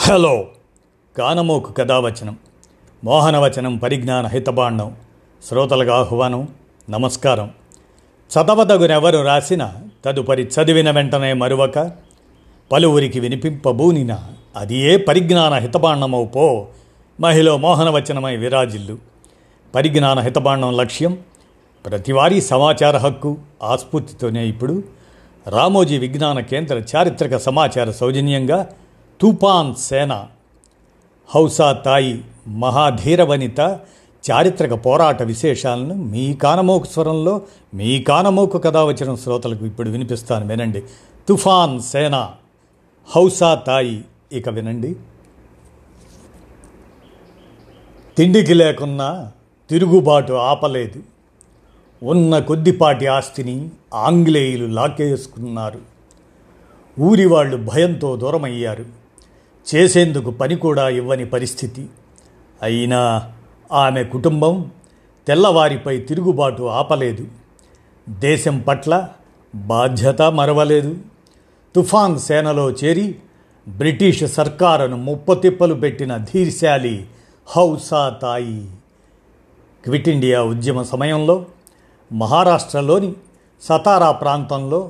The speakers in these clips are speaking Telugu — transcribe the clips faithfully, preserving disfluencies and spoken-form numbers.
హలో కానమోకు కథావచనం, మోహనవచనం, పరిజ్ఞాన హితబాండం శ్రోతలకు ఆహ్వానం, నమస్కారం. చదవదగునెవరు రాసిన తదుపరి చదివిన వెంటనే మరువక పలువురికి వినిపింపబూనిన అది ఏ పరిజ్ఞాన హితబాండమవు పో మహిళ మోహనవచనమై విరాజిల్లు. పరిజ్ఞాన హితబాండం లక్ష్యం ప్రతివారీ సమాచార హక్కు. ఆ స్ఫూర్తితోనే ఇప్పుడు రామోజీ విజ్ఞాన కేంద్ర చారిత్రక సమాచార సౌజన్యంగా తుఫాన్ సేన, హౌసాబాయి మహాధీర వనిత చారిత్రక పోరాట విశేషాలను మీ కానమోకు స్వరంలో, మీ కానమోకు కథావచనం శ్రోతలకు ఇప్పుడు వినిపిస్తాను. వినండి. తుఫాన్ సేన, హౌసాబాయి. ఇక వినండి. తిండికి లేకున్నా తిరుగుబాటు ఆపలేదు. ఉన్న కొద్దిపాటి ఆస్తిని ఆంగ్లేయులు లాక్కేసుకున్నారు. ఊరివాళ్ళు భయంతో దూరమయ్యారు. చేసేందుకు పని కూడా ఇవ్వని పరిస్థితి. అయినా ఆమె కుటుంబం తెల్లవారిపై తిరుగుబాటు ఆపలేదు. దేశం పట్ల బాధ్యత మరవలేదు. తుఫాన్ సేనలో చేరి బ్రిటిష్ సర్కారును ముప్పతిప్పలు పెట్టిన ధీర్శాలి హౌసాబాయి. క్విట్ ఇండియా ఉద్యమ సమయంలో మహారాష్ట్రలోని సతారా ప్రాంతంలో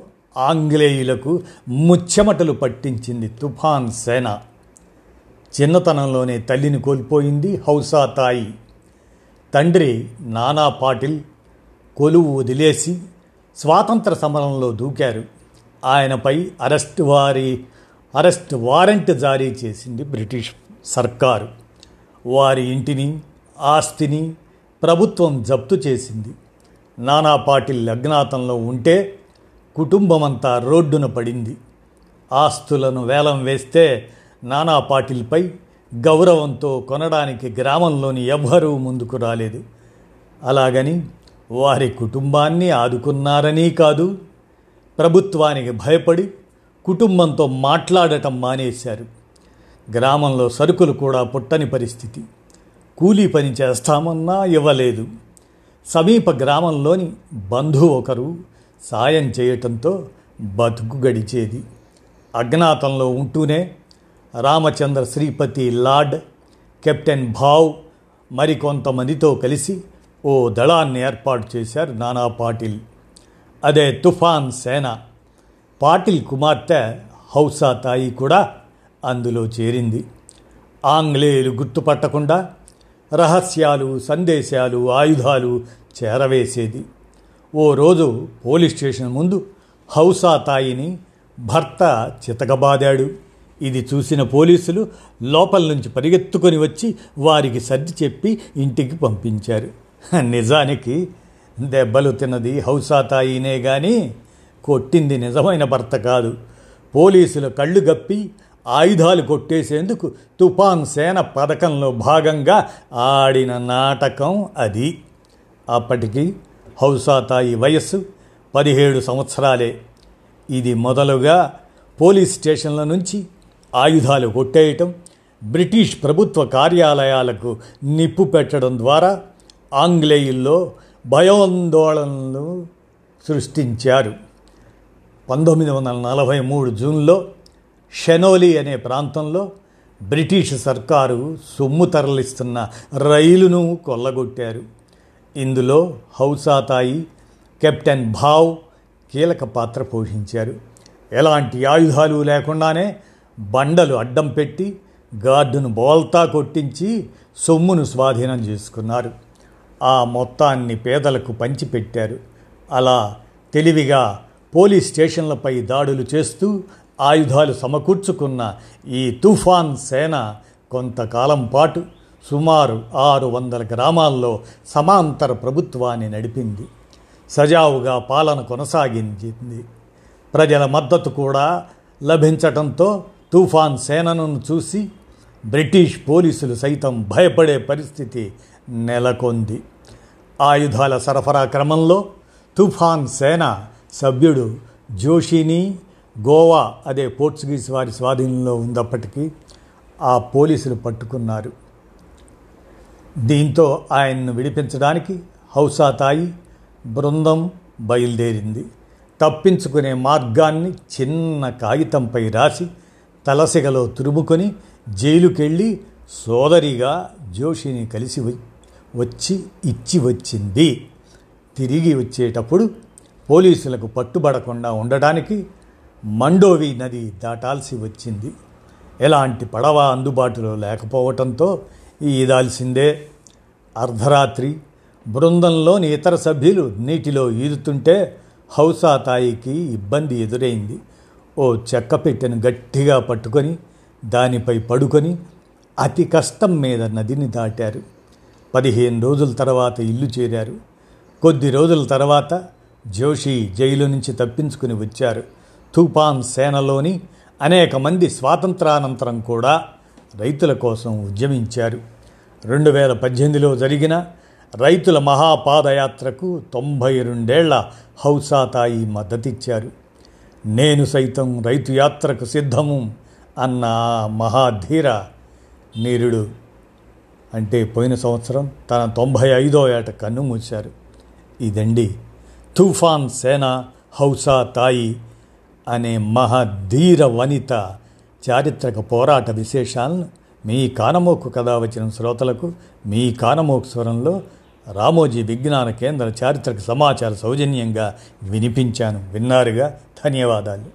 ఆంగ్లేయులకు ముచ్చెమటలు పట్టించింది తుఫాన్ సేన. చిన్నతనంలోనే తల్లిని కోల్పోయింది హౌసాబాయి. తండ్రి నానా పాటిల్ కొలువు వదిలేసి స్వాతంత్ర సమరంలో దూకారు. ఆయనపై అరెస్ట్ వారి అరెస్ట్ వారెంట్ జారీ చేసింది బ్రిటిష్ సర్కారు. వారి ఇంటిని, ఆస్తిని ప్రభుత్వం జప్తు చేసింది. నానా పాటిల్ అజ్ఞాతంలో ఉంటే కుటుంబమంతా రోడ్డున పడింది. ఆస్తులను వేలం వేస్తే నానా పాటిల్పై గౌరవంతో కొనడానికి గ్రామంలోని ఎవ్వరూ ముందుకు రాలేదు. అలాగని వారి కుటుంబాన్ని ఆదుకున్నారని కాదు. ప్రభుత్వానికి భయపడి కుటుంబంతో మాట్లాడటం మానేశారు. గ్రామంలో సరుకులు కూడా పుట్టని పరిస్థితి. కూలీ పని చేస్తామన్నా ఇవ్వలేదు. సమీప గ్రామంలోని బంధువు ఒకరు సాయం చేయటంతో బతుకు గడిచేది. అజ్ఞాతంలో ఉంటూనే రామచంద్ర శ్రీపతి లార్డ్, కెప్టెన్ భావ్ మరికొంతమందితో కలిసి ఓ దళాన్ని ఏర్పాటు చేశారు నానా పాటిల్. అదే తుఫాన్ సేన. పాటిల్ కుమార్తె హౌసాబాయి కూడా అందులో చేరింది. ఆంగ్లేయులు గుర్తుపట్టకుండా రహస్యాలు, సందేశాలు, ఆయుధాలు చేరవేసేది. ఓ రోజు పోలీస్ స్టేషన్ ముందు హౌసాబాయిని భర్త చితకబాదాడు. ఇది చూసిన పోలీసులు లోపల నుంచి పరిగెత్తుకొని వచ్చి వారికి సర్ది చెప్పి ఇంటికి పంపించారు. నిజానికి దెబ్బలు తిన్నది హౌసాబాయినే కానీ కొట్టింది నిజమైన భర్త కాదు. పోలీసులు కళ్ళు గప్పి ఆయుధాలు కొట్టేసేందుకు తుఫాన్ సేన పథకంలో భాగంగా ఆడిన నాటకం అది. అప్పటికి హౌసాబాయి వయస్సు పదిహేడు సంవత్సరాలే. ఇది మొదలుగా పోలీస్ స్టేషన్ల నుంచి ఆయుధాలు కొట్టేయటం, బ్రిటిష్ ప్రభుత్వ కార్యాలయాలకు నిప్పు పెట్టడం ద్వారా ఆంగ్లేయుల్లో భయాందోళనలు సృష్టించారు. పంతొమ్మిది వందల నలభై మూడు జూన్లో షెనోలి అనే ప్రాంతంలో బ్రిటిష్ సర్కారు సొమ్ము తరలిస్తున్న రైలును కొల్లగొట్టారు. ఇందులో హౌసాబాయి, కెప్టెన్ భావ్ కీలక పాత్ర పోషించారు. ఎలాంటి ఆయుధాలు లేకుండానే బండలు అడ్డం పెట్టి గార్డును బోల్తా కొట్టించి సొమ్మును స్వాధీనం చేసుకున్నారు. ఆ మొత్తాన్ని పేదలకు పంచిపెట్టారు. అలా తెలివిగా పోలీస్ స్టేషన్లపై దాడులు చేస్తూ ఆయుధాలు సమకూర్చుకున్న ఈ తుఫాన్ సేన కొంతకాలం పాటు సుమారు ఆరు వందల గ్రామాల్లో సమాంతర ప్రభుత్వాన్ని నడిపింది. సజావుగా పాలన కొనసాగించింది. ప్రజల మద్దతు కూడా లభించటంతో తుఫాన్ సేనను చూసి బ్రిటిష్ పోలీసులు సైతం భయపడే పరిస్థితి నెలకొంది. ఆయుధాల సరఫరా క్రమంలో తుఫాన్ సేన సభ్యుడు జోషిని గోవా, అదే పోర్చుగీస్ వారి స్వాధీనంలో ఉన్నప్పటికీ ఆ పోలీసులు పట్టుకున్నారు. దీంతో ఆయన్ను విడిపించడానికి హౌసాబాయి బృందం బయలుదేరింది. తప్పించుకునే మార్గాన్ని చిన్న కాగితంపై రాసి తలసిగలో తురుముకొని జైలుకెళ్ళి సోదరిగా జోషిని కలిసి వచ్చి ఇచ్చి వచ్చింది. తిరిగి వచ్చేటప్పుడు పోలీసులకు పట్టుబడకుండా ఉండడానికి మండోవి నది దాటాల్సి వచ్చింది. ఎలాంటి పడవ అందుబాటులో లేకపోవటంతో ఈదాల్సిందే. అర్ధరాత్రి బృందంలోని ఇతర సభ్యులు నీటిలో ఈదుతుంటే హౌసాతాయికి ఇబ్బంది ఎదురైంది. ఓ చెక్క పెట్టెను గట్టిగా పట్టుకొని దానిపై పడుకొని అతి కష్టం మీద నదిని దాటారు. పదిహేను రోజుల తర్వాత ఇల్లు చేరారు. కొద్ది రోజుల తర్వాత జోషి జైలు నుంచి తప్పించుకుని వచ్చారు. తుఫాన్ సేనలోని అనేక మంది స్వాతంత్రానంతరం కూడా రైతుల కోసం ఉద్యమించారు. రెండు వేల పద్దెనిమిదిలో జరిగిన రైతుల మహాపాదయాత్రకు తొంభై రెండేళ్ల హౌసాతాయి మద్దతిచ్చారు. నేను సైతం రైతు యాత్రకు సిద్ధము అన్న మహాధీర నీరుడు అంటే పోయిన సంవత్సరం తన తొంభై ఐదో ఏట కన్ను మూశారు. ఇదండి తుఫాన్ సేన హౌసాతాయి అనే మహాధీర వనిత చారిత్రక పోరాట విశేషాలను మీ కానమోకు కథ వచ్చిన శ్రోతలకు మీ కానమోకు స్వరంలో రామోజీ విజ్ఞాన కేంద్ర చారిత్రక సమాచార సౌజన్యంగా వినిపించాను. విన్నారుగా, ధన్యవాదాలు.